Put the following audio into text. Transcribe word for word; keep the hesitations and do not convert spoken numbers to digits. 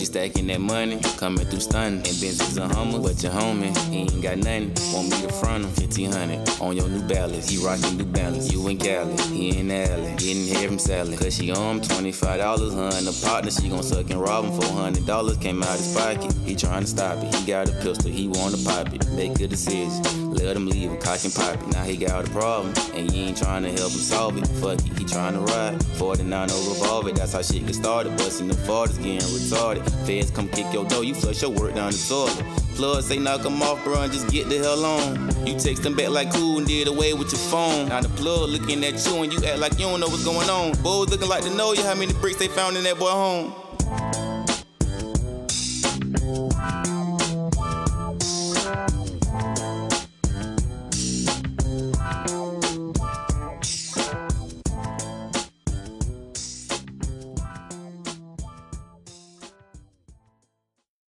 Just stacking that money, coming through stunning. And Benz's a Hummer, but your homie, he ain't got nothing. Want me to front him? fifteen hundred on your new balance. He rocking New Balance. You in Cali, he in Alley. Getting hair from Sally. Cause she owe him twenty-five dollars, huh? And a partner, she gon' suck and rob him for one hundred dollars. Came out his pocket. He trying to stop it. He got a pistol, he wanna pop it. Make a decision. Let him leave him, cock and pop it. Now he got a problem, and you ain't trying to help him solve it. Fuck it, he trying to ride. forty-nine over revolver, that's how shit get started. Busting the farters, getting retarded. Feds come kick your door, you flush your work down the toilet. Plus, they knock him off, bro, and just get the hell on. You text them back like cool and did away with your phone. Now the plug looking at you and you act like you don't know what's going on. Boys looking like they know you how many bricks they found in that boy home.